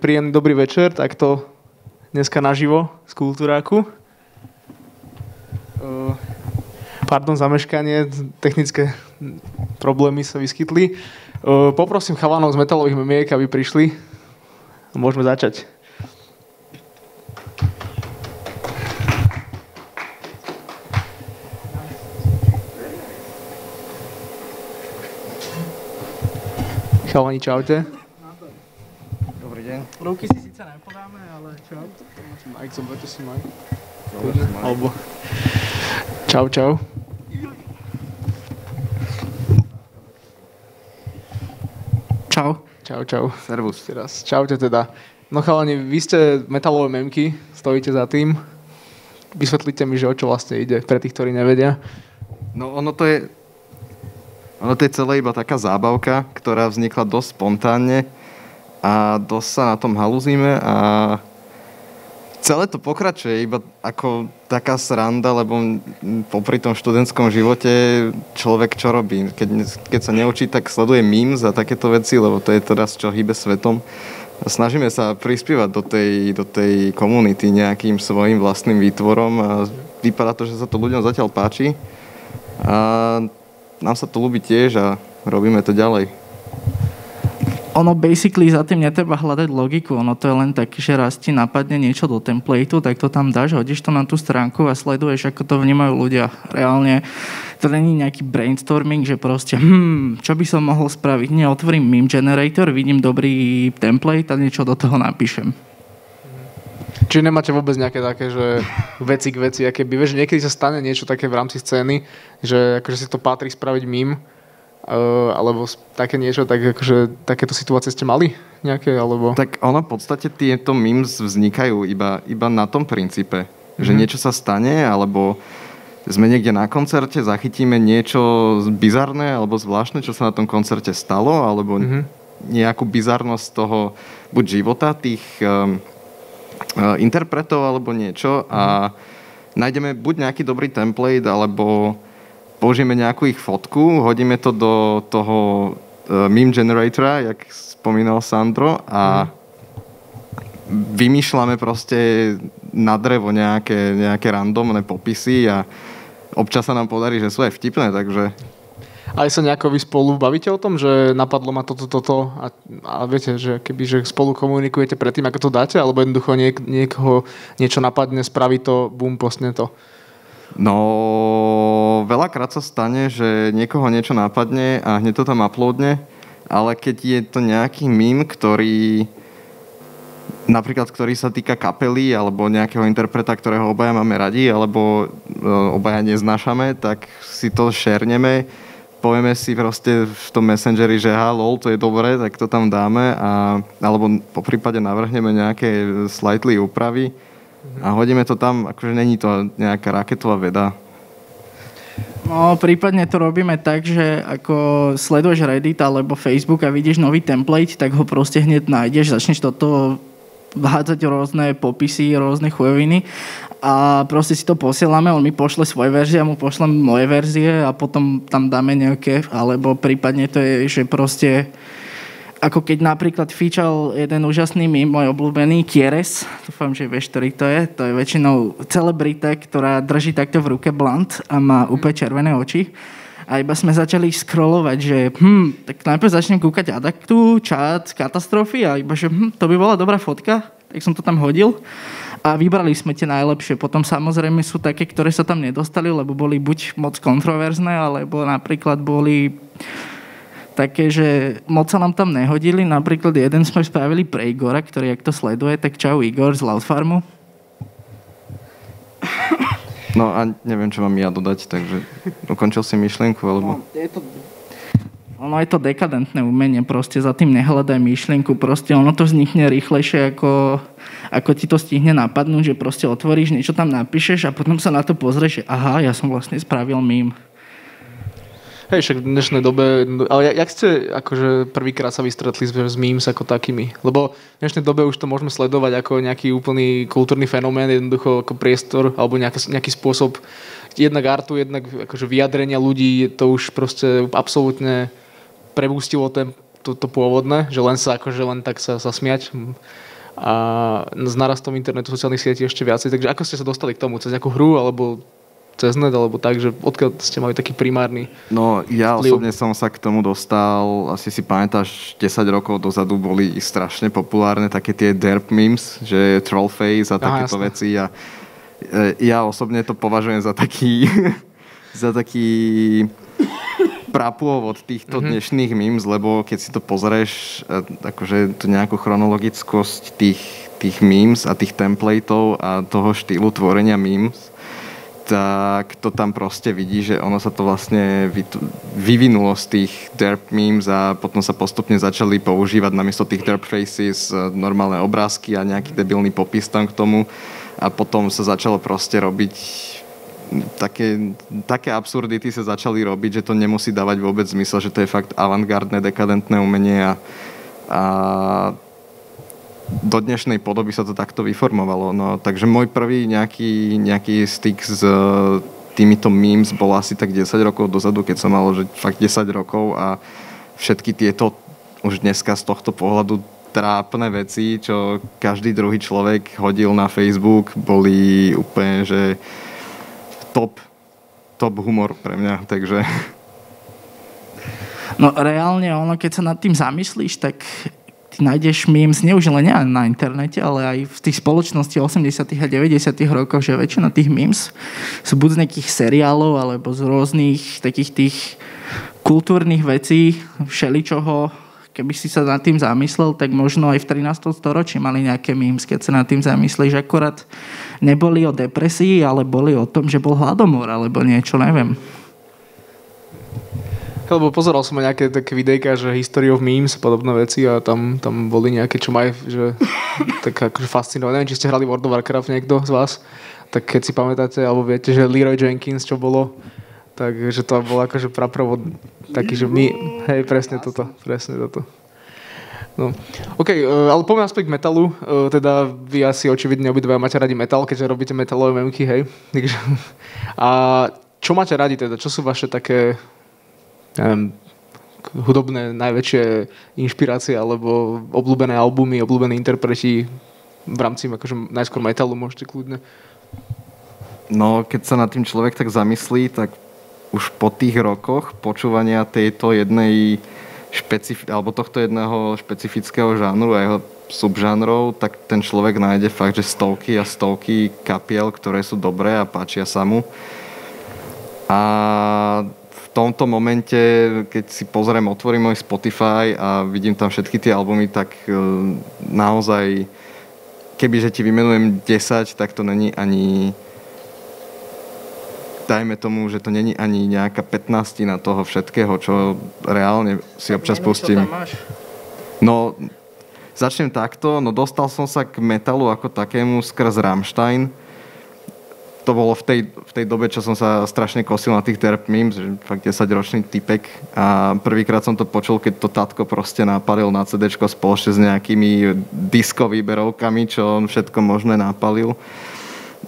Príjemný dobrý večer, takto dneska naživo z Kultúráku. Pardon za meškanie, technické problémy sa vyskytli. Poprosím chalanov z metalových memiek, aby prišli. Môžeme začať. Chalani, čaute. Ruky si síce nepodáme, ale čau. Mike, zobrte si Mike. Alebo čau, čau. Čau. Čau, čau. Servus. Teraz. Čaute teda. No chalani, vy ste metalové memky, stojíte za tým. Vysvetlite mi, že o čo vlastne ide pre tých, ktorí nevedia. No ono to je celé iba taká zábavka, ktorá vznikla dosť spontánne. A dosť sa na tom halúzíme a celé to pokračuje iba ako taká sranda, lebo popri tom študentskom živote človek čo robí? Keď sa neučí, tak sleduje memes a takéto veci, lebo to je teraz čo hýbe svetom. A snažíme sa prispievať do tej komunity nejakým svojim vlastným výtvorom a vypadá to, že sa to ľuďom zatiaľ páči. A nám sa to ľúbi tiež a robíme to ďalej. Ono basically za tým netreba hľadať logiku. Ono to je len tak, že raz ti napadne niečo do templateu, tak to tam dáš, hodíš to na tú stránku a sleduješ, ako to vnímajú ľudia. Reálne to není nejaký brainstorming, že proste čo by som mohol spraviť? Nie, otvorím meme generator, vidím dobrý template a niečo do toho napíšem. Čiže nemáte vôbec nejaké také, že veci k veci, aké by, vieš, niekedy sa stane niečo také v rámci scény, že akože si to patrí spraviť meme, alebo také niečo, tak akože takéto situácie ste mali nejaké, alebo... Tak ono v podstate tieto memes vznikajú iba na tom princípe, že niečo sa stane, alebo sme niekde na koncerte, zachytíme niečo bizarné, alebo zvláštne, čo sa na tom koncerte stalo, alebo nejakú bizarnosť toho buď života tých interpretov, alebo niečo a nájdeme buď nejaký dobrý template, alebo použijeme nejakú ich fotku, hodíme to do toho meme generatora, jak spomínal Sandro, a vymýšľame proste na drevo nejaké randomné popisy a občas sa nám podarí, že sú aj vtipné, takže... Aj sa nejako vy spolu bavíte o tom, že napadlo ma toto a viete, že kebyže spolu komunikujete predtým, ako to dáte, alebo jednoducho niekoho niečo napadne, spraví to, bum, postne to. No, veľakrát sa stane, že niekoho niečo napadne a hneď to tam uploadne, ale keď je to nejaký meme, ktorý sa týka kapely alebo nejakého interpreta, ktorého obaja máme radi alebo obaja neznášame, tak si to šerneme, povieme si proste v tom messengeri, že lol, to je dobré, tak to tam dáme alebo poprípade navrhneme nejaké slightly úpravy a hodíme to tam, akože není to nejaká raketová veda. No, prípadne to robíme tak, že ako sleduješ Reddit alebo Facebook a vidíš nový template, tak ho proste hneď nájdeš, začneš do toho hádzať rôzne popisy, rôzne chujoviny a proste si to posielame, on mi pošle svoje verzie a mu pošlem moje verzie a potom tam dáme nejaké, alebo prípadne to je, že proste ako keď napríklad fičal jeden úžasný mým, môj obľúbený, Kieres, dúfam, že vieš, ktorý to je väčšinou celebrita, ktorá drží takto v ruke blunt a má úplne červené oči. A iba sme začali scrollovať, že tak najprv začnem kúkať Adaktu, Čad, Katastrofy a iba, že to by bola dobrá fotka, tak som to tam hodil a vybrali sme tie najlepšie. Potom samozrejme sú také, ktoré sa tam nedostali, lebo boli buď moc kontroverzné, alebo napríklad boli... také, že moc sa nám tam nehodili. Napríklad jeden sme spravili pre Igora, ktorý, jak to sleduje, tak čau Igor z Loudfarmu. No a neviem, čo mám ja dodať, takže ukončil si myšlienku, alebo... Ono je to dekadentné umenie, proste za tým nehľadaj myšlienku, proste ono to vznikne rýchlejšie, ako ti to stihne napadnúť, že proste otvoríš, niečo tam napíšeš a potom sa na to pozrieš, že aha, ja som vlastne spravil mím. Hej, však v dnešnej dobe, ale jak ste akože prvýkrát sa vystretli s memes ako takými? Lebo v dnešnej dobe už to môžeme sledovať ako nejaký úplný kultúrny fenomén, jednoducho ako priestor, alebo nejaký spôsob jednak artu, jednak akože vyjadrenia ľudí, to už proste absolútne prebústilo to pôvodné, že len tak sa smiať a s narastom internetu, sociálnych sietí ešte viacej. Takže ako ste sa dostali k tomu? Cez nejakú hru alebo cez net, alebo tak, že odkiaľ ste mali taký primárny No ja vplyv? Osobne som sa k tomu dostal, asi si pamätáš, 10 rokov dozadu boli strašne populárne také tie derp memes, že trollface a takéto veci a ja osobne to považujem za taký prapôvod týchto dnešných memes, lebo keď si to pozrieš, akože tu nejakú chronologickosť tých memes a tých templateov a toho štýlu tvorenia memes, tak to tam proste vidí, že ono sa to vlastne vyvinulo z tých derp memes a potom sa postupne začali používať namiesto tých derp faces normálne obrázky a nejaký debilný popis tam k tomu a potom sa začalo proste robiť také absurdity sa začali robiť, že to nemusí dávať vôbec zmysel, že to je fakt avantgardné, dekadentné umenie a do dnešnej podoby sa to takto vyformovalo. No, takže môj prvý nejaký styk s týmito memes bol asi tak 10 rokov dozadu, keď som mal že fakt 10 rokov a všetky tieto už dneska z tohto pohľadu trápne veci, čo každý druhý človek hodil na Facebook, boli úplne, že top humor pre mňa, takže... No reálne, ono, keď sa nad tým zamyslíš, tak ty nájdeš memes, nie už len na internete, ale aj v tých spoločnosti 80. a 90. rokoch, že väčšina tých memes sú buď z nejakých seriálov, alebo z rôznych takých tých kultúrnych vecí, všeličoho. Keby si sa nad tým zamyslel, tak možno aj v 13. storočí mali nejaké memes, keď sa nad tým zamyslíš. Akorát neboli o depresii, ale boli o tom, že bol hladomor, alebo niečo, neviem. Lebo pozeral som aj nejaké také videjka, že History of Memes a podobné veci a tam boli nejaké, čo majú, že tak akože fascinované. Neviem, či ste hrali World of Warcraft niekto z vás, tak keď si pamätáte, alebo viete, že Leroy Jenkins, čo bolo, takže to bolo akože praprovod taký, že my... Hej, presne toto. No. OK, ale poďme aspoň k metalu. Teda vy asi očividne obidvaja máte radi metal, keďže robíte metalové memky, hej. Takže, a čo máte radi teda? Čo sú vaše také hudobné najväčšie inšpirácie alebo obľúbené albumy, obľúbené interpreti v rámci akože najskôr metalu môžete kľudne? No, keď sa nad tým človek tak zamyslí, tak už po tých rokoch počúvania tejto jednej alebo tohto jedného špecifického žánru a jeho subžánrov, tak ten človek nájde fakt, že stovky a stovky kapiel, ktoré sú dobré a páčia sa mu. A v tomto momente, keď si pozriem, otvorím môj Spotify a vidím tam všetky tie albumy, tak naozaj, kebyže ti vymenujem 10, tak to není ani... dajme tomu, že to není ani nejaká 15-tina toho všetkého, čo reálne si občas pustím. No, začnem takto. No, dostal som sa k metalu ako takému skrz Rammstein. To bolo v tej dobe, čo som sa strašne kosil na tých derp memes, že fakt 10-ročný typek. A prvýkrát som to počul, keď to tatko proste napalil na CD-čko spoločne s nejakými diskovýberovkami, čo on všetko možné napalil.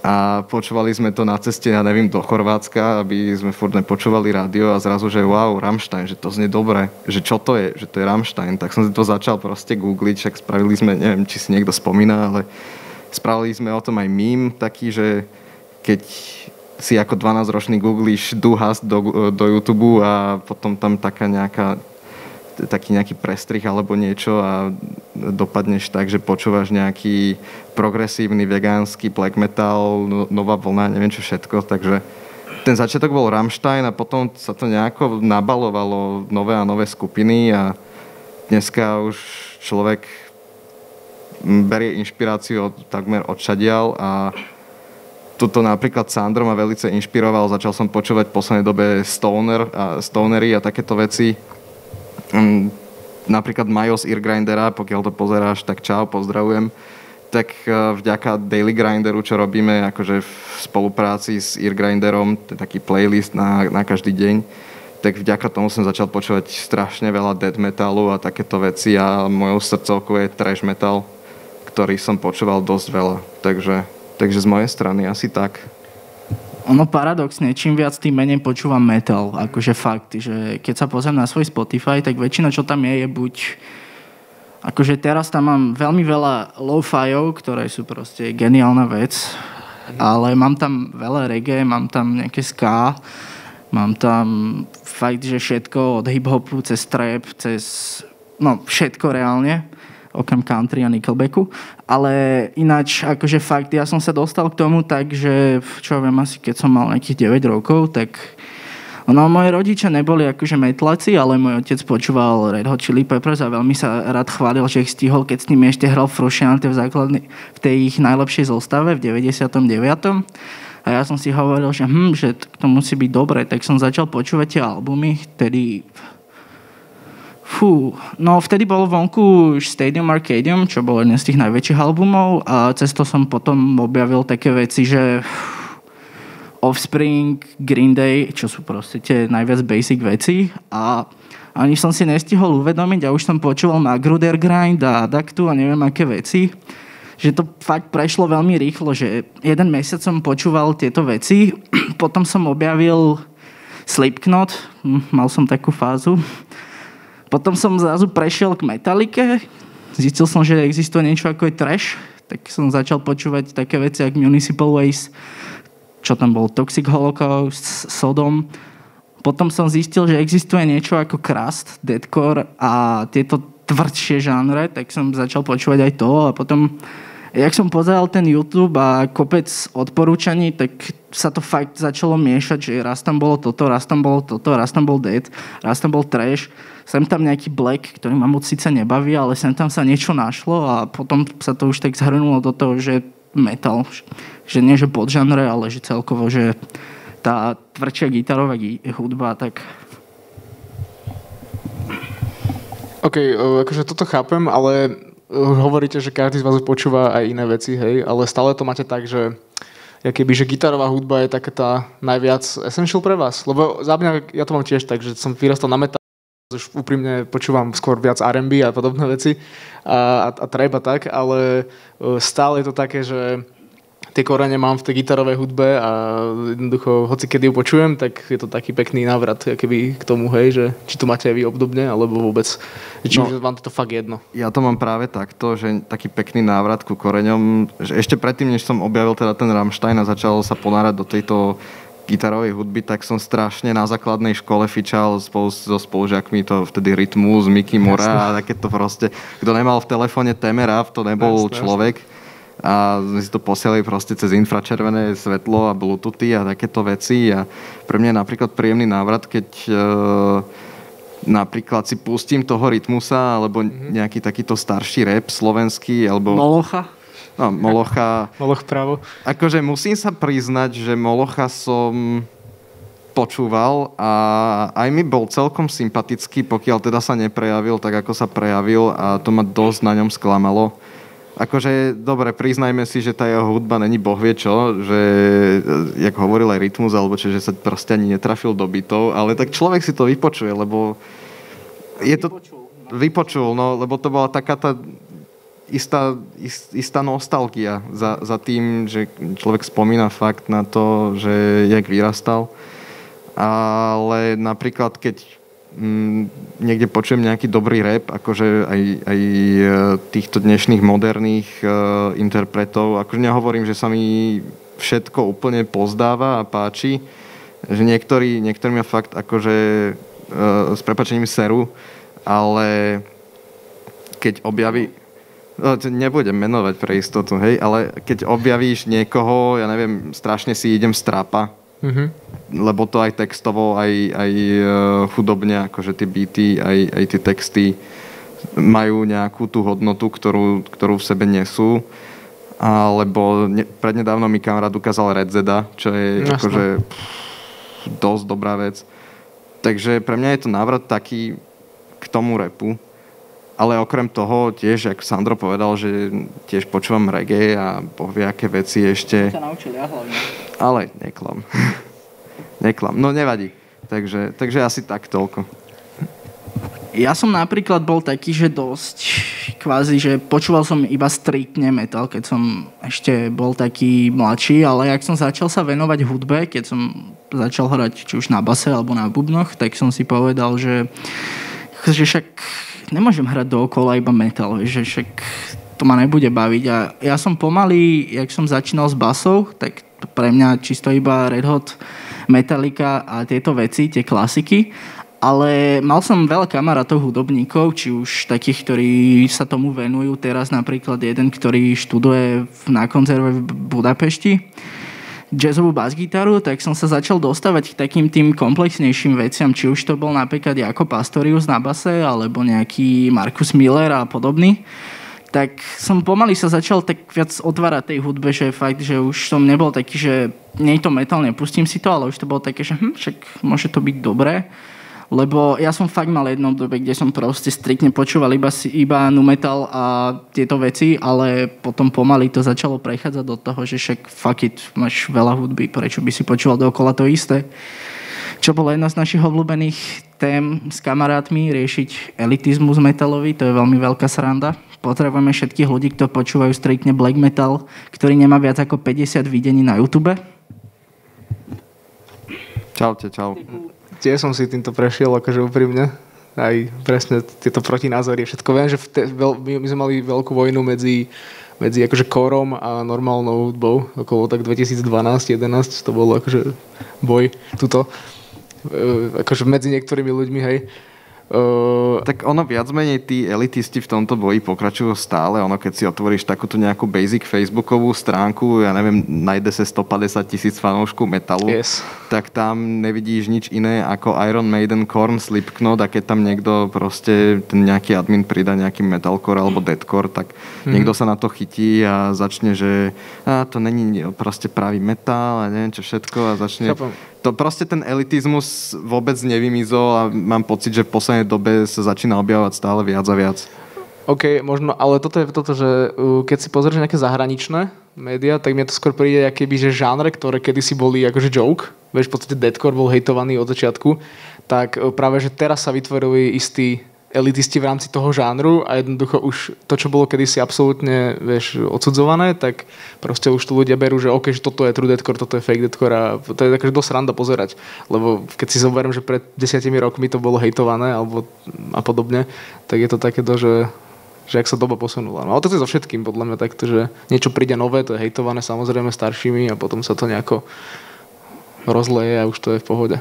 A počúvali sme to na ceste, ja neviem, do Chorvátska, aby sme furt nepočúvali rádio a zrazu, že wow, Rammstein, že to znie dobre, že čo to je, že to je Rammstein. Tak som si to začal proste googliť, však spravili sme, neviem, či si niekto spomína, ale spravili sme o tom aj meme taký, že keď si ako 12-ročný googlíš duhast do YouTube a potom tam taký nejaký prestrih alebo niečo a dopadneš tak, že počúvaš nejaký progresívny, vegánsky black metal, nová vlna, neviem čo všetko, takže ten začiatok bol Rammstein a potom sa to nejako nabalovalo nové a nové skupiny a dneska už človek berie inšpiráciu takmer odšadial a toto napríklad Sandro ma veľce inšpiroval, začal som počúvať v poslednej dobe stonery a takéto veci. Napríklad Majo z Eargrindera, pokiaľ to pozeráš, tak čau, pozdravujem. Tak vďaka Daily Grinderu, čo robíme akože v spolupráci s Eargrinderom, to je taký playlist na každý deň, tak vďaka tomu som začal počúvať strašne veľa death metalu a takéto veci a mojou srdcovkou je trash metal, ktorý som počúval dosť veľa. Takže z mojej strany asi tak. Ono paradoxne, čím viac, tým menej počúvam metal. Akože fakt, že keď sa pozriem na svoj Spotify, tak väčšina, čo tam je buď Akože teraz tam mám veľmi veľa lo-fiov, ktoré sú proste geniálna vec, ale mám tam veľa reggae, mám tam nejaké ska, mám tam fakt, že všetko od hip-hopu cez trap, cez no všetko reálne, okrem country a Nickelbacku, ale ináč akože fakt, ja som sa dostal k tomu tak, že čo viem, asi keď som mal nejakých 9 rokov, tak no moje rodičia neboli akože metláci, ale môj otec počúval Red Hot Chili Peppers a veľmi sa rád chválil, že ich stihol, keď s nimi ešte hral Frusciante v tej ich najlepšej zostave v 99. A ja som si hovoril, že, že to musí byť dobre, tak som začal počúvať tie albumy, ktorý vtedy bolo vonku už Stadium Arcadium, čo bol jeden z tých najväčších albumov a cez to som potom objavil také veci, že Offspring, Green Day, čo sú proste tie najviac basic veci a ani som si nestihol uvedomiť a už som počúval Eargrindera grind a Adaktu a neviem aké veci, že to fakt prešlo veľmi rýchlo, že jeden mesiac som počúval tieto veci, potom som objavil Slipknot, mal som takú fázu, potom som zrazu prešiel k Metallike, zistil som, že existuje niečo ako je trash, tak som začal počúvať také veci ako Municipal Waste, čo tam bol Toxic Holocaust, Sodom. Potom som zistil, že existuje niečo ako crust, deathcore a tieto tvrdšie žánre, tak som začal počúvať aj to a potom, jak som pozeral ten YouTube a kopec odporúčaní, tak sa to fakt začalo miešať, že raz tam bolo toto, raz tam bolo toto, raz tam bol death, raz tam bol trash, sem tam nejaký black, ktorý ma moc síce nebaví, ale sem tam sa niečo našlo a potom sa to už tak zhrnulo do toho, že metal, že nie že podžanre, ale že celkovo, že tá tvrdšia gitarová hudba, tak... OK, akože toto chápem, ale hovoríte, že každý z vás počúva aj iné veci, hej, ale stále to máte tak, že že gitarová hudba je taká tá najviac essential pre vás, lebo za mňa, ja to mám tiež tak, že som vyrastal na metal, už úprimne počúvam skôr viac R&B a podobné veci a treba tak, ale stále je to také, že tie korene mám v tej gitarovej hudbe a jednoducho, hoci kedy ju počujem, tak je to taký pekný návrat keby k tomu, hej, že či to máte aj vy obdobne, alebo vôbec, či no, vám to fakt jedno. Ja to mám práve takto, že taký pekný návrat ku koreňom, že ešte predtým, než som objavil teda ten Rammstein a začal sa ponárať do tejto gitarovej hudby, tak som strašne na základnej škole fičal so spolužiakmi to vtedy Rytmus, Mickey Mora a takéto proste. Kto nemal v telefóne Temerav, to nebol človek. A sme si to posielali proste cez infračervené svetlo a bluetoothy a takéto veci. A pre mňa je napríklad príjemný návrat, keď napríklad si pustím toho Rytmusa alebo nejaký takýto starší rap slovenský alebo... Molocha. Moloch právo. Akože musím sa priznať, že Molocha som počúval a aj mi bol celkom sympatický, pokiaľ teda sa neprejavil tak, ako sa prejavil a to ma dosť na ňom sklamalo. Akože, dobre, priznajme si, že tá jeho hudba není bohvie čo, že, jak hovoril aj Rytmus, alebo čiže sa proste ani netrafil do bytov, ale tak človek si to vypočuje, lebo je to... Vypočul, no, lebo to bola taká tá istá nostalgia za tým, že človek spomína fakt na to, že jak vyrastal. Ale napríklad, keď niekde počujem nejaký dobrý rap, akože aj týchto dnešných moderných interpretov, akože nehovorím, že sa mi všetko úplne pozdáva a páči, že niektorí ma fakt akože s prepáčením seru, ale keď objaví... Nebudem menovať pre istotu, hej, ale keď objavíš niekoho, ja neviem, strašne si idem z trapa, lebo to aj textovo, aj chudobne, akože tie beaty, aj tie texty majú nejakú tú hodnotu, ktorú v sebe nesú, alebo prednedávno mi kamarát ukázal Red Zeda, čo je akože dosť dobrá vec. Takže pre mňa je to návrat taký k tomu rapu. Ale okrem toho tiež, jak Sandro povedal, že tiež počúvam reggae a povie, aké veci ešte... To sa naučil, ja hlavne. Ale neklam. No nevadí. Takže asi tak toľko. Ja som napríklad bol taký, že dosť kvázi, že počúval som iba striktne metal, keď som ešte bol taký mladší, ale jak som začal sa venovať hudbe, keď som začal hrať či už na base alebo na bubnoch, tak som si povedal, že však nemôžem hrať dookola iba metal, že však to ma nebude baviť. A ja som pomaly, jak som začínal s basou, tak pre mňa čisto iba Red Hot, Metallica a tieto veci, tie klasiky. Ale mal som veľa kamarátov hudobníkov, či už takých, ktorí sa tomu venujú. Teraz napríklad jeden, ktorý študuje na konzerve v Budapešti jazzovú basgitaru, tak som sa začal dostávať k takým tým komplexnejším veciam, či už to bol napríklad Jacob Pastorius na base, alebo nejaký Markus Miller a podobný. Tak som pomaly sa začal tak viac otvárať tej hudbe, že fakt, že už som nebol taký, že nie je to metal, nepustím si to, ale už to bolo také, že však môže to byť dobré. Lebo ja som fakt mal jedno obdobie, kde som proste striktne počúval iba nu metal a tieto veci, ale potom pomaly to začalo prechádzať do toho, že však fuck it, máš veľa hudby, prečo by si počúval dookola to isté. Čo bolo jedna z našich obľúbených tém s kamarátmi, riešiť elitizmus metalový, to je veľmi veľká sranda. Potrebujeme všetkých ľudí, ktorí počúvajú striktne black metal, ktorý nemá viac ako 50 videní na YouTube. Čaute, čau. Tiež som si týmto prešiel, akože úprimne. Aj presne tieto protinázory. Všetko viem, že my sme mali veľkú vojnu medzi akože kórom a normálnou hudbou. Okolo tak 2012-2011 to bol akože boj tuto. Akože medzi niektorými ľuďmi, hej. Tak ono viac menej tí elitisti v tomto boji pokračujú stále. Ono keď si otvoríš takúto nejakú basic facebookovú stránku, ja neviem, nájde sa 150 000 fanúškov metalu, yes. Tak tam nevidíš nič iné ako Iron Maiden, Korn, Slipknot, a keď tam niekto proste ten nejaký admin prida nejaký metalcore alebo deadcore, tak niekto sa na to chytí a začne, že to není proste pravý metal a neviem čo všetko a začne... To proste ten elitizmus vôbec nevymizol a mám pocit, že v poslednej dobe sa začína objavovať stále viac a viac. OK, možno, ale toto je toto, že keď si pozrieš nejaké zahraničné médiá, tak mne to skôr príde akéby, že žánre, ktoré kedysi boli akože joke, vieš, v podstate deathcore bol hejtovaný od začiatku, tak práve, že teraz sa vytvorili istí elitisti v rámci toho žánru a jednoducho už to, čo bolo kedysi absolútne, vieš, odsudzované, tak proste už tu ľudia berú, že OK, že toto je true deathcore, toto je fake deathcore a to je akože dosť randa pozerať. Lebo keď si zoberiem, že pred 10 rokmi to bolo hejtované alebo a podobne, tak je to takéto, že ak sa doba posunula. No ale to je so všetkým, podľa mňa takto, že niečo príde nové, to je hejtované samozrejme staršími a potom sa to nejako rozleje a už to je v pohode.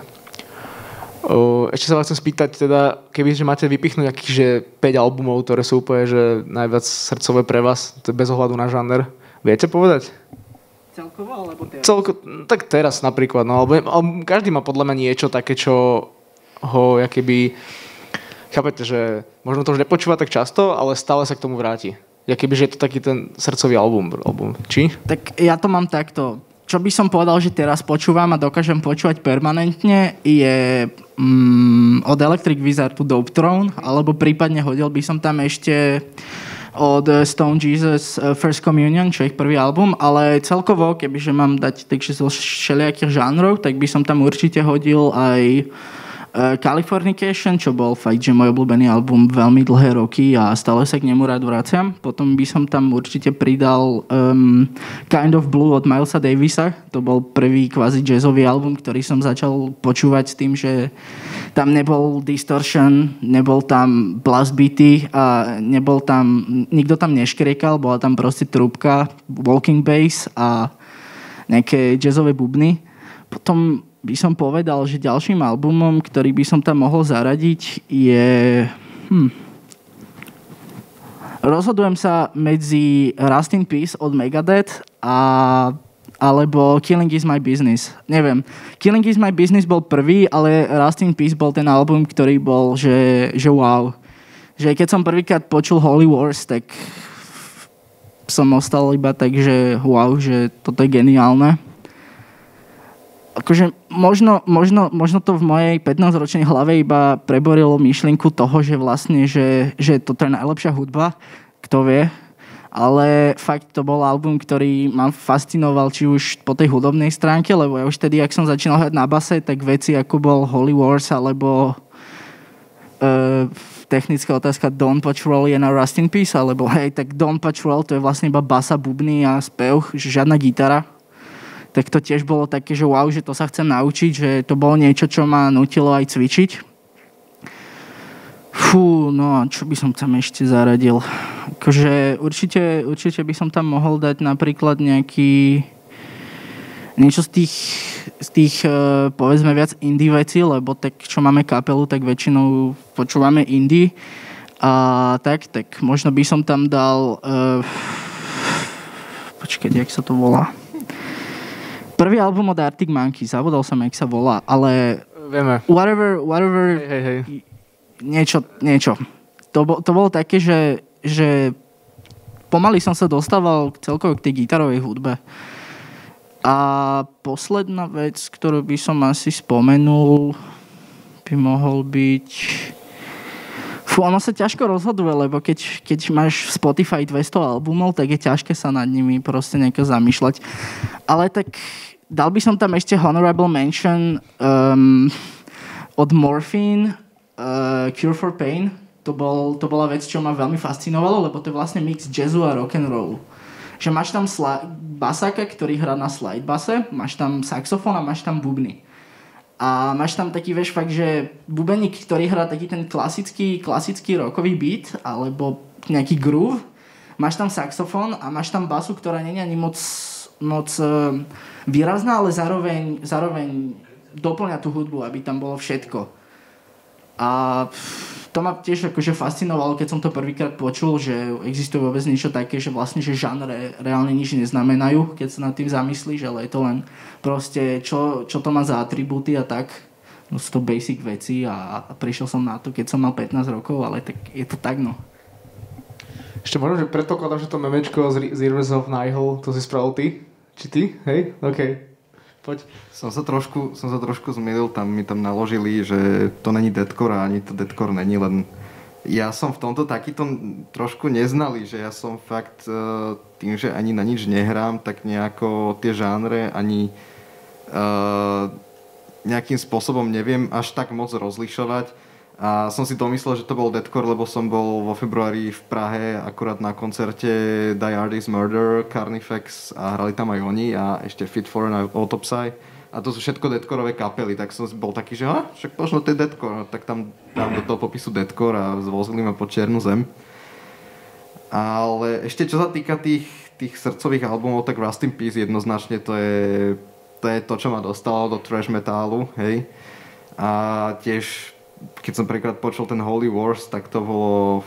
Ešte sa vás chcem spýtať, teda, kebyže máte vypichnúť nejakých že 5 albumov, ktoré sú úplne že najviac srdcové pre vás, to je bez ohľadu na žáner, viete povedať? Celkovo alebo teraz? Tak teraz napríklad, no, alebo každý má podľa mňa niečo také, čo ho jakoby, chápete, že možno to už nepočúva tak často, ale stále sa k tomu vráti. Jakoby, že je to taký ten srdcový album, či? Tak ja to mám takto. Čo by som povedal, že teraz počúvam a dokážem počúvať permanentne, je od Electric Wizardu Dope Throne, alebo prípadne hodil by som tam ešte od Stone Jesus First Communion, čo je ich prvý album, ale celkovo, kebyže mám dať takže zo všelijakých žánrov, tak by som tam určite hodil aj Californication, čo bol fakt, že môj obľúbený album veľmi dlhé roky a stále sa k nemu rád vraciam. Potom by som tam určite pridal Kind of Blue od Milesa Davisa. To bol prvý kvázi jazzový album, ktorý som začal počúvať s tým, že tam nebol distortion, nebol tam blast beaty a nebol tam, nikto tam neškriekal, bola tam proste trúbka, walking bass a nejaké jazzové bubny. Potom by som povedal, že ďalším albumom, ktorý by som tam mohol zaradiť, je... Rozhodujem sa medzi Rust in Peace od Megadeth alebo Killing Is My Business. Neviem. Killing Is My Business bol prvý, ale Rust in Peace bol ten album, ktorý bol, že wow. Že keď som prvýkrát počul Holy Wars, tak som ostal iba tak, že wow, že toto je geniálne. Akože možno to v mojej 15-ročnej hlave iba preborilo myšlienku toho, že vlastne, že toto je najlepšia hudba, kto vie. Ale fakt to bol album, ktorý ma fascinoval či už po tej hudobnej stránke, lebo ja už tedy, ak som začínal hrať na base, tak veci ako bol Holy Wars alebo technická otázka Don't Patrol je na Rust in Peace, alebo hej, tak Don't Patrol to je vlastne iba basa, bubny a spev, žiadna gitara. Tak to tiež bolo také, že wow, že to sa chcem naučiť, že to bolo niečo, čo ma nutilo aj cvičiť. Fú, no a čo by som tam ešte zaradil? Akože určite by som tam mohol dať napríklad nejaký niečo z tých povedzme viac indie veci, lebo tak čo máme kapelu, tak väčšinou počúvame indie a tak možno by som tam dal počkať, jak sa to volá. Prvý album od Arctic Monkeys, zavodal som, jak sa volá, ale vieme. Whatever, hej. Niečo. To bolo také, že pomaly som sa dostával celkovo k tej gitarovej hudbe. A posledná vec, ktorú by som asi spomenul, by mohol byť... Fú, ono sa ťažko rozhoduje, lebo keď máš v Spotify 200 albumov, tak je ťažké sa nad nimi proste nejako zamýšľať. Ale tak... Dal by som tam ešte Honorable Mention od Morphine, Cure for Pain. To bola vec, čo ma veľmi fascinovalo, lebo to je vlastne mix jazzu a rock'n'rollu. Že máš tam basáka, ktorý hrá na slide base, máš tam saxofón a máš tam bubny. A máš tam taký, vieš, fakt, že bubeník, ktorý hrá taký ten klasický rockový beat, alebo nejaký groove. Máš tam saxofón a máš tam basu, ktorá nie je ani moc výrazná, ale zároveň doplňa tú hudbu, aby tam bolo všetko. A to ma tiež akože fascinovalo, keď som to prvýkrát počul, že existuje vôbec niečo také, že vlastne, že žánre reálne nič neznamenajú, keď sa nad tým zamyslíš, ale je to len proste, čo to má za atribúty a tak. No sú to basic veci a prišiel som na to, keď som mal 15 rokov, ale tak je to tak, no. Ešte možno, že predpokladám, že to memečko z Rivers of Nihil, to si spravil ty? Či ty? Hej? OK. Poď. Som sa trošku zmielil, mi tam naložili, že to není deathcore a ani to deathcore není, len ja som v tomto takýto trošku neznalý, že ja som fakt tým, že ani na nič nehrám, tak nejako tie žánre ani nejakým spôsobom neviem až tak moc rozlišovať. A som si domyslel, že to bol deathcore, lebo som bol vo februári v Prahe akurát na koncerte Die Hard Is Murder, Carnifex a hrali tam aj oni a ešte Fit for an Autopsy. A to sú všetko deathcoreové kapely, tak som bol taký, že však možno to je deathcore, tak tam dám do toho popisu deathcore a zvozili ma po čiernu zem. Ale ešte čo sa týka tých srdcových albumov, tak Rust in Peace jednoznačne to je to, čo ma dostalo do thrash metalu, hej. A tiež keď som prvýkrát počul ten Holy Wars, tak to bolo,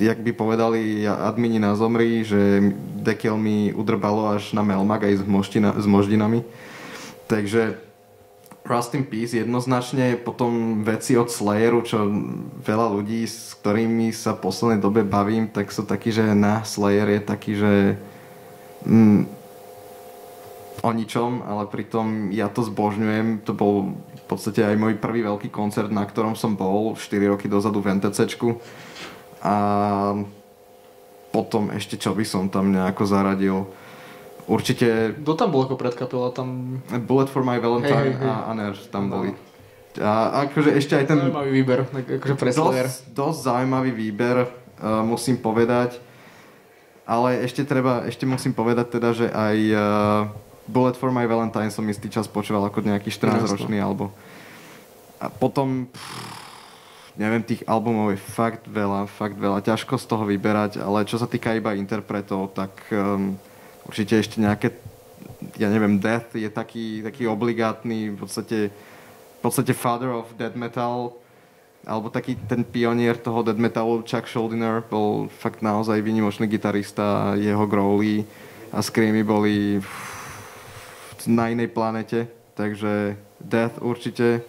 jak by povedali admini na Zomri, že dekel mi udrbalo až na Melmak aj s moždinami. Takže Rust in Peace jednoznačne, potom veci od Slayeru, čo veľa ľudí, s ktorými sa v poslednej dobe bavím, tak sú takí, že na Slayer je taký, že... o ničom, ale pritom ja to zbožňujem. To bol v podstate aj môj prvý veľký koncert, na ktorom som bol 4 roky dozadu v NTCčku. A potom ešte čo by som tam nejako zaradil. Určite... Kto tam bol ako predkapela? Tam... Bullet for My Valentine a Aner tam boli. A akože ešte aj ten... Zaujímavý výber. Akože dosť zaujímavý výber, musím povedať. Ale ešte musím povedať teda, že aj... Bullet for My Valentine som istý čas počúval ako nejaký 14-ročný album. A potom, neviem, tých albumov je fakt veľa. Ťažko z toho vyberať, ale čo sa týka iba interpretov, tak určite ešte nejaké, ja neviem, Death je taký obligátny, v podstate father of death metal, alebo taký ten pionier toho death metalu, Chuck Schuldiner, bol fakt naozaj výnimočný gitarista, jeho growly a screamy boli... na inej planete, takže Death určite.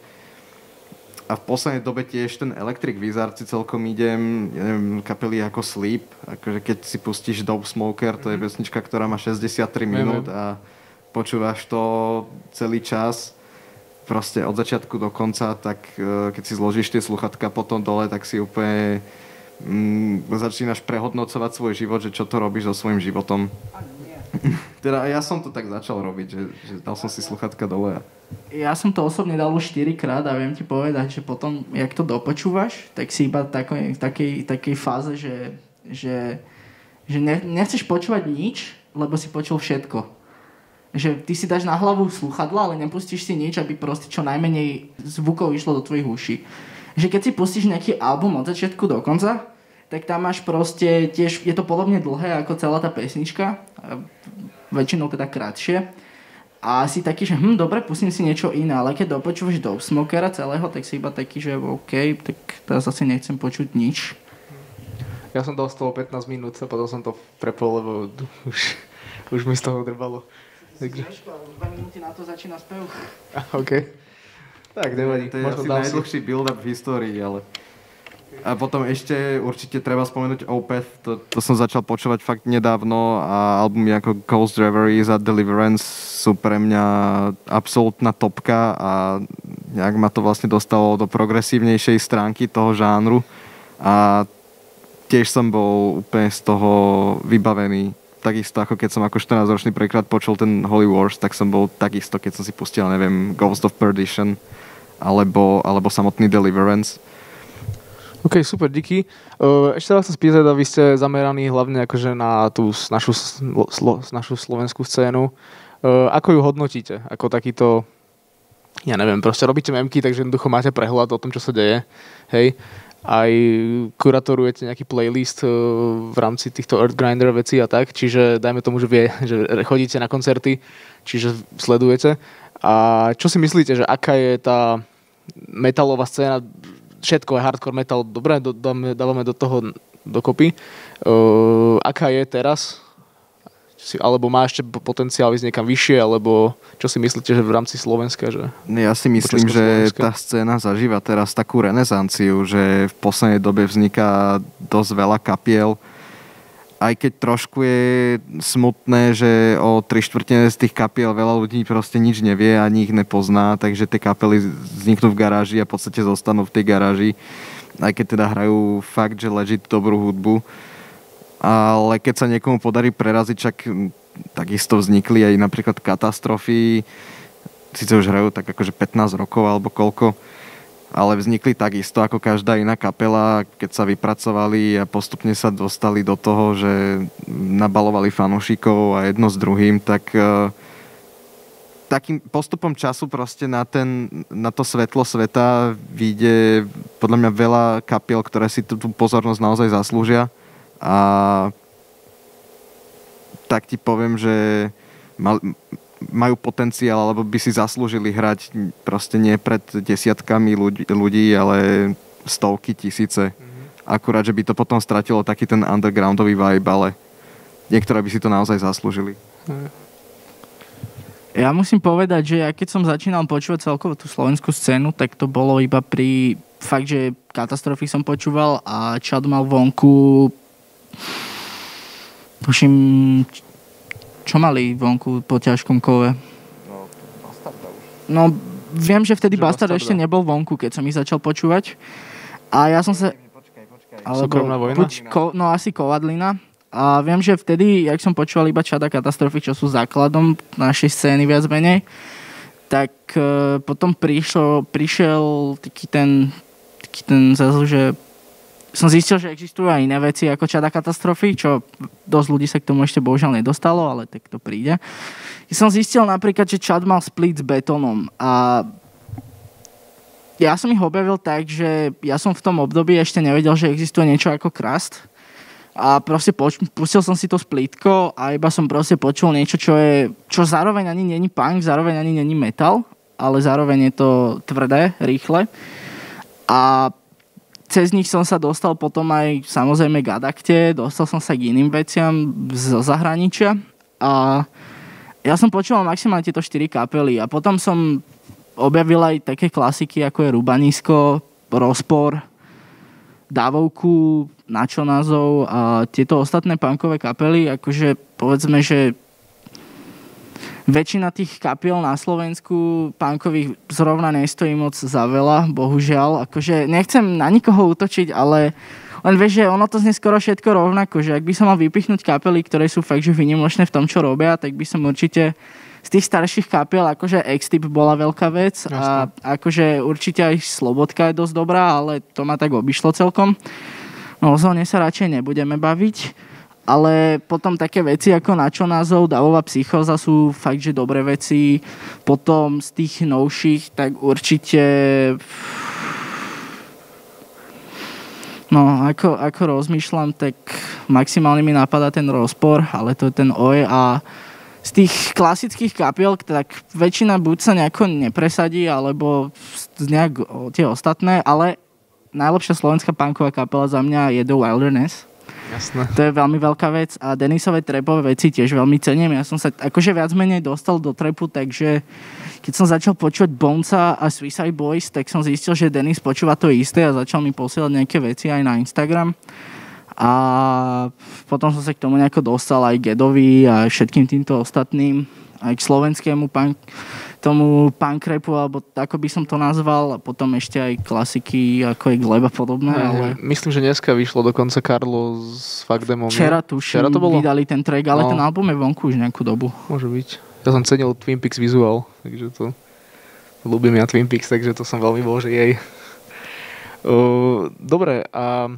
A v poslednej dobe tiež ten Electric Wizard si celkom idem, ja neviem, kapely ako Sleep, akože keď si pustíš Dope Smoker, to je pesnička, ktorá má 63 minút a počúvaš to celý čas, proste od začiatku do konca, tak keď si zložíš tie sluchatka potom dole, tak si úplne začínaš prehodnocovať svoj život, že čo to robíš so svojím životom. Teda ja som to tak začal robiť, že dal som si sluchátka dole. Ja som to osobne dal už 4-krát a viem ti povedať, že potom, jak to dopočúvaš, tak si iba v takej fáze, že nechceš počúvať nič, lebo si počul všetko. Že ty si dáš na hlavu sluchadla, ale nepustíš si nič, aby proste čo najmenej zvukov išlo do tvojich uší. že keď si pustíš nejaký album od začiatku do konca, tak tam máš proste tiež, je to podobne dlhé ako celá tá pesnička, väčšinou teda krátšie. A si taký, že dobre, pustím si niečo iné, ale keď dopočúvaš do Smokera celého, tak si iba taký, že OK, tak teraz asi nechcem počuť nič. Ja som dal z toho 15 minút a potom som to prepol, lebo už mi z toho drbalo. Takže... 2 minúty na to začína spev. OK. Tak nevadí. To je asi najdlhší build-up v histórii, ale... A potom ešte určite treba spomenúť Opeth, to som začal počúvať fakt nedávno a albumy ako Ghost Reveries a Deliverance sú pre mňa absolútna topka a nejak ma to vlastne dostalo do progresívnejšej stránky toho žánru a tiež som bol úplne z toho vybavený. Takisto ako keď som ako 14-ročný prekrát počul ten Holy Wars, tak som bol takisto, keď som si pustil, neviem, Ghost of Perdition alebo samotný Deliverance. OK, super, díky. Ešte vás chcem spýtať, a vy ste zameraní hlavne akože na tú našu slovenskú scénu. Ako ju hodnotíte? Ako takýto, ja neviem, proste robíte memky, takže jednoducho máte prehľad o tom, čo sa deje. Hej. Aj kuratorujete nejaký playlist v rámci týchto Eargrindera vecí a tak. Čiže dajme tomu, že chodíte na koncerty, čiže sledujete. A čo si myslíte, že aká je tá metalová scéna? Všetko je hardcore metal, dobre, dávame do toho dokopy. Aká je teraz? Alebo má ešte potenciál ísť niekam vyššie, alebo čo si myslíte, že v rámci Slovenska? Že... Ja si myslím, že tá scéna zažíva teraz takú renesanciu, že v poslednej dobe vzniká dosť veľa kapiel. Aj keď trošku je smutné, že o 3/4 z tých kapiel veľa ľudí proste nič nevie, ani ich nepozná, takže tie kapely vzniknú v garáži a v podstate zostanú v tej garáži, aj keď teda hrajú fakt, že legit dobrú hudbu. Ale keď sa niekomu podarí preraziť, však takisto vznikli aj napríklad Katastrofy, síce už hrajú tak akože 15 rokov alebo koľko, ale vznikli takisto ako každá iná kapela, keď sa vypracovali a postupne sa dostali do toho, že nabalovali fanúšikov a jedno s druhým, tak takým postupom času proste na to svetlo sveta vyjde podľa mňa veľa kapiel, ktoré si tú pozornosť naozaj zaslúžia. A tak ti poviem, že majú potenciál, alebo by si zaslúžili hrať proste nie pred desiatkami ľudí, ale stovky, tisíce. Akurát, že by to potom stratilo taký ten undergroundový vibe, ale niektoré by si to naozaj zaslúžili. Ja musím povedať, že ja keď som začínal počúvať celkovo tú slovenskú scénu, tak to bolo iba pri fakt, že Katastrofy som počúval a Čad mal vonku tuším čo mali vonku po ťažkom kove? No, Bastarda už. No, viem, že vtedy Bastard ešte nebol vonku, keď som ich začal počúvať. A ja som sa... Počkaj. Súkromná vojna? No, asi Kovadlina. A viem, že vtedy, jak som počúval iba Čada Katastrofy, čo sú základom našej scény viac menej, tak potom prišiel taký ten zazl, že som zistil, že existujú aj iné veci ako Čada Katastrofy, čo dosť ľudí sa k tomu ešte bohužiaľ nedostalo, ale tak to príde. Som zistil napríklad, že Čad mal split s Betónom a ja som ich objavil tak, že ja som v tom období ešte nevedel, že existuje niečo ako Crust a proste pustil som si to splitko a iba som proste počul niečo, čo zároveň ani není punk, zároveň ani není metal, ale zároveň je to tvrdé, rýchle a cez nich som sa dostal potom aj samozrejme k Adakte, dostal som sa k iným veciam zo zahraničia a ja som počúval maximálne tieto 4 kapely a potom som objavil aj také klasiky ako je Rubanisko, Rozpor, Davovku, Načo názov a tieto ostatné punkové kapely, akože povedzme, že väčšina tých kapiel na Slovensku punkových zrovna nestojí moc za veľa, bohužiaľ. Akože nechcem na nikoho útočiť, ale len vieš, že ono to znie skoro všetko rovnako, že ak by som mal vypichnúť kapely, ktoré sú fakt, že vynimočné v tom, čo robia, tak by som určite z tých starších kapiel, akože X-Tip bola veľká vec. Jasne. A akože určite aj Slobodka je dosť dobrá, ale to ma tak obišlo celkom. No o zóne sa radšej nebudeme baviť. Ale potom také veci ako Načo názov, Davová psychóza sú fakt, že dobré veci. Potom z tých novších, tak určite No, ako rozmýšľam, tak maximálne mi napadá ten Rozpor, ale to je ten OJ a z tých klasických kapiel, tak väčšina buď sa nejako nepresadí, alebo nejak tie ostatné, ale najlepšia slovenská punková kapela za mňa je The Wilderness. Jasné. To je veľmi veľká vec a Denisové trapové veci tiež veľmi cením. Ja som sa akože viac menej dostal do trapu, takže keď som začal počúvať Bonesa a Suicide Boys, tak som zistil, že Denis počúva to isté a začal mi posielať nejaké veci aj na Instagram. A potom som sa k tomu nejako dostal aj Gedovi a všetkým týmto ostatným, aj k slovenskému punk rapu, alebo ako by som to nazval, a potom ešte aj klasiky, ako je Gleba podobné. Ale... Myslím, že dneska vyšlo dokonca Karlo s Fakdemom. Včera tuším, vydali ten track, ale ten album je vonku už nejakú dobu. Môže byť. Ja som cenil Twin Peaks vizuál, takže to... Ľúbim ja Twin Peaks, takže to som veľmi bol, že jej. Dobre, a...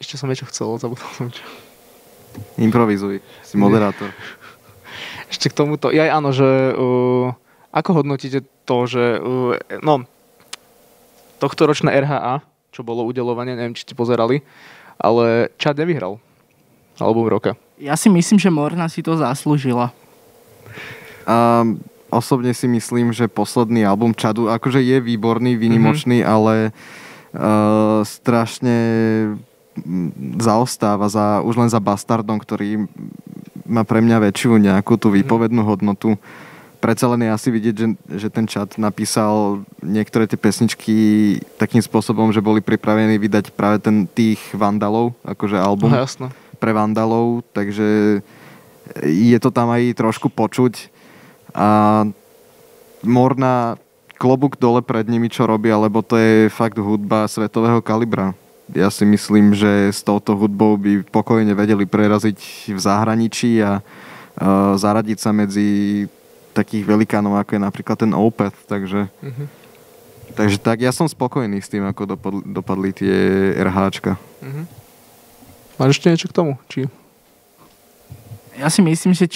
Ešte som niečo chcel, zabudol som čo. Improvizuj, si moderátor. Ešte k tomuto, ja áno, že ako hodnotíte to, že tohtoročné RHA, čo bolo udeľovanie, neviem, či ste pozerali, ale Čad nevyhral album roka. Ja si myslím, že Morna si to zaslúžila. Osobne si myslím, že posledný album Čadu, akože je výborný, výnimočný, ale strašne... zaostáva už len za Bastardom, ktorý má pre mňa väčšiu nejakú tú výpovednú hodnotu. Predsa len je asi vidieť, že ten Čad napísal niektoré tie pesničky takým spôsobom, že boli pripravení vydať práve tých Vandalov, akože album pre Vandalov, takže je to tam aj trošku počuť a Morna klobúk dole pred nimi, čo robia, lebo to je fakt hudba svetového kalibra. Ja si myslím, že s touto hudbou by pokojne vedeli preraziť v zahraničí a zaradiť sa medzi takých velikánov, ako je napríklad ten Opeth. Takže tak, ja som spokojný s tým, ako dopadli tie RHčka. Máš ešte niečo k tomu? Či... Ja si myslím, že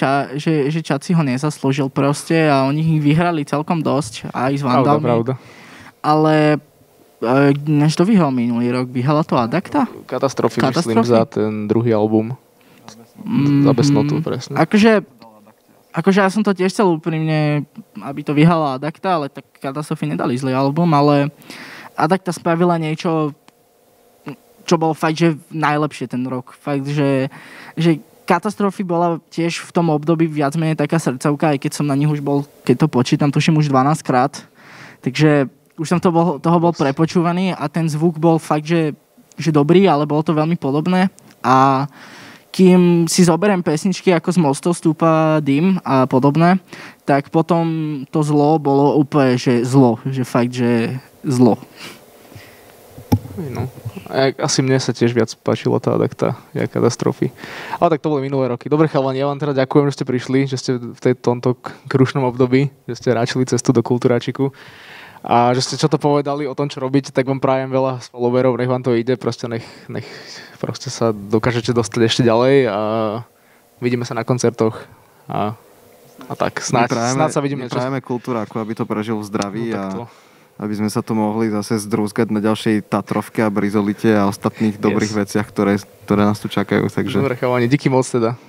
Čad si ho nezaslúžil proste a oni ich vyhrali celkom dosť aj s Vandalmi. Pravda. Ale... Než to vyhral minulý rok, vyhrala to Adakta? Katastrofy, myslím, za ten druhý album. Za Besnotu, presne. Akože ja som to tiež chcel úprimne, aby to vyhrala Adakta, ale tak Katastrofy nedali zlý album, ale Adakta spravila niečo, čo bolo fakt, že najlepšie ten rok. Fakt, že Katastrofy bola tiež v tom období viac menej taká srdcovka, aj keď som na nich už bol, keď to počítam, tuším už 12 krát. Takže už som toho bol prepočúvaný a ten zvuk bol fakt, že dobrý, ale bolo to veľmi podobné. A kým si zoberiem pesničky, ako z mostov stúpa dym a podobné, tak potom to zlo bolo úplne, že zlo. Že fakt, že zlo. No. Asi mne sa tiež viac páčila tá Adakta, jak Katastrofy. Ale tak to boli minulé roky. Dobre chalani, ja vám teda ďakujem, že ste prišli, že ste v tomto krušnom období, že ste ráčili cestu do Kultúračiku. A že ste čo to povedali o tom, čo robíte, tak vám prajem veľa followerov, nech vám to ide, proste nech proste sa dokážete dostať ešte ďalej a vidíme sa na koncertoch a tak snáď sa vidíme. Prajeme Kultúráku, aby to prežil v zdraví a aby sme sa tu mohli zase zdrúzgať na ďalšej Tatrovke a Brizolite a ostatných dobrých veciach, ktoré nás tu čakajú. Takže... Dobre chalani, díky moc teda.